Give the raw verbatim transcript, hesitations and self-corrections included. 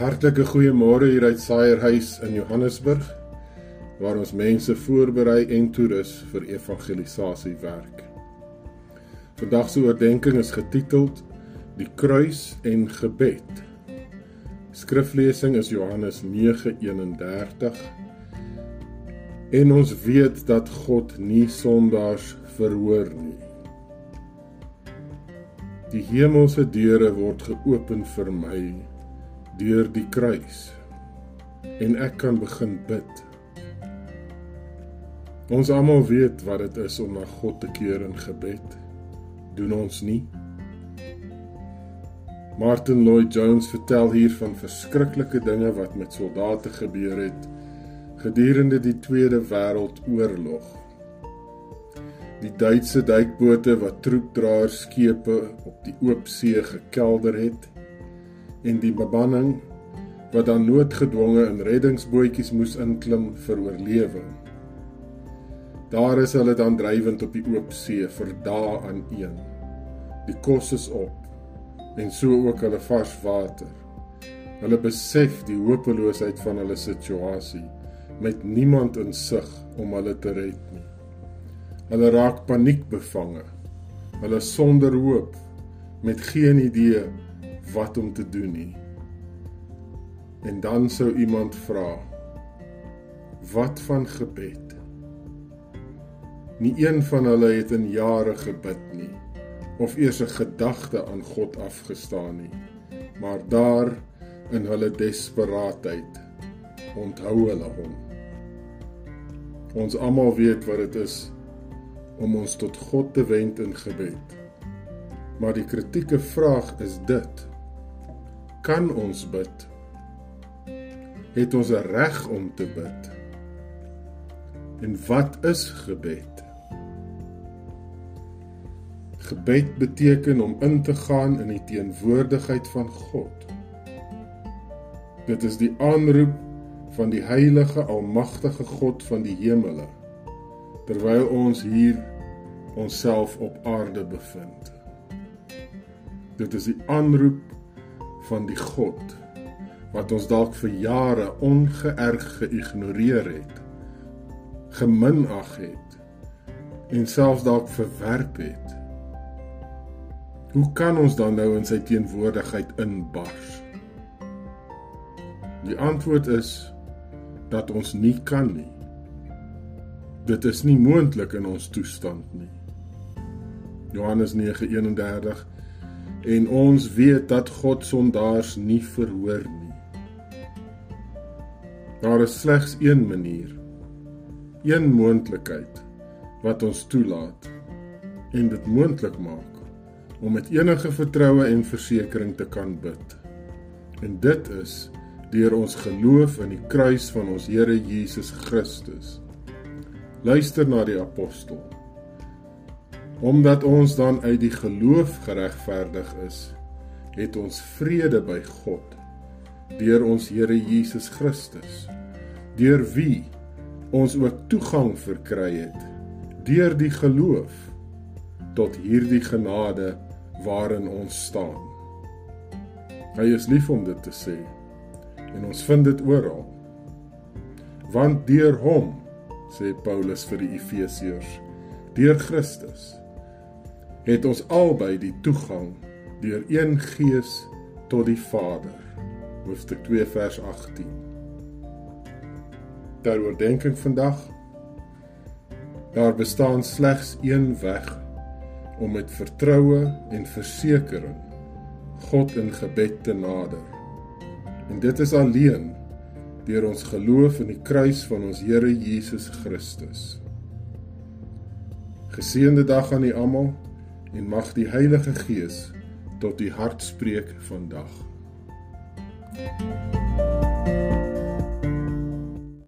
hartlike goeiemôre hier uit Saierhuis in Johannesburg, waar ons mense voorberei en toerus vir evangelisasiewerk. Vandag se oordeenking is getiteld Die Kruis en Gebed. Skriflesing is Johannes nege eenendertig. En ons weet dat God nie sondaars verhoor nie. Die hemelse deure word geopen vir my deur die kruis en ek kan begin bid. Ons almal weet wat dit is om na God te keer in gebed. Doen ons nie? Martin Lloyd-Jones vertel hier van verskriklike dinge wat met soldate gebeur het gedurende die Tweede Wêreldoorlog. Die Duitse duikbote wat troepdraerskepe op die oop see gekelder het en die bemanning wat dan noodgedwonge in reddingsbootjies moes inklim vir oorlewing. Daar is hulle dan drywend op die oop see vir dae aan een. Die kos is op en so ook hulle vars water. Hulle besef die hopeloosheid van hulle situasie met niemand in sig om hulle te red nie. Hulle raak paniek bevange, hulle sonder hoop, met geen idee wat om te doen nie. En dan sou iemand vra, wat van gebed? Nie een van hulle het in jare gebid nie, of eers 'n gedagte aan God afgestaan nie, maar daar in hulle desperaatheid onthou hulle hom. Ons almal weet wat dit is, om ons tot God te wend in gebed. Maar die kritieke vraag is dit: kan ons bid? Het ons 'n reg om te bid? En wat is gebed? Gebed beteken om in te gaan in die teenwoordigheid van God. Dit is die aanroep van die heilige, almagtige God van die hemele, terwyl ons hier onsself op aarde bevind. Dit is die aanroep van die God, wat ons dalk vir jare ongeërg geïgnoreer het, geminag het, en selfs dalk verwerp het. Hoe kan ons dan nou in sy teenwoordigheid inbars? Die antwoord is, dat ons nie kan nie. Dit is nie moontlik in ons toestand nie. Johannes nege eenendertig. En ons weet dat God sondaars nie verhoor nie. Daar is slegs een manier, een moontlikheid wat ons toelaat en dit moontlik maak om met enige vertroue en versekering te kan bid. En dit is deur ons geloof in die kruis van ons Here Jesus Christus. Luister na die apostel. Omdat ons dan uit die geloof geregverdig is, het ons vrede by God, deur ons Here Jesus Christus, deur wie ons ook toegang verkry het, deur die geloof, tot hierdie genade waarin ons staan. Hy is lief om dit te sê, en ons vind dit oral, want deur hom, sê Paulus vir die Efesiërs, deur Christus, het ons albei die toegang deur een gees tot die Vader, hoofstuk twee vers agttien. Ter oordeenking vandag, daar bestaan slegs een weg om met vertroue en versekering God in gebed te nader. En dit is alleen deur ons geloof in die kruis van ons Here Jesus Christus. Geseënde dag aan u almal en mag die Heilige Gees tot u hart spreek vandag.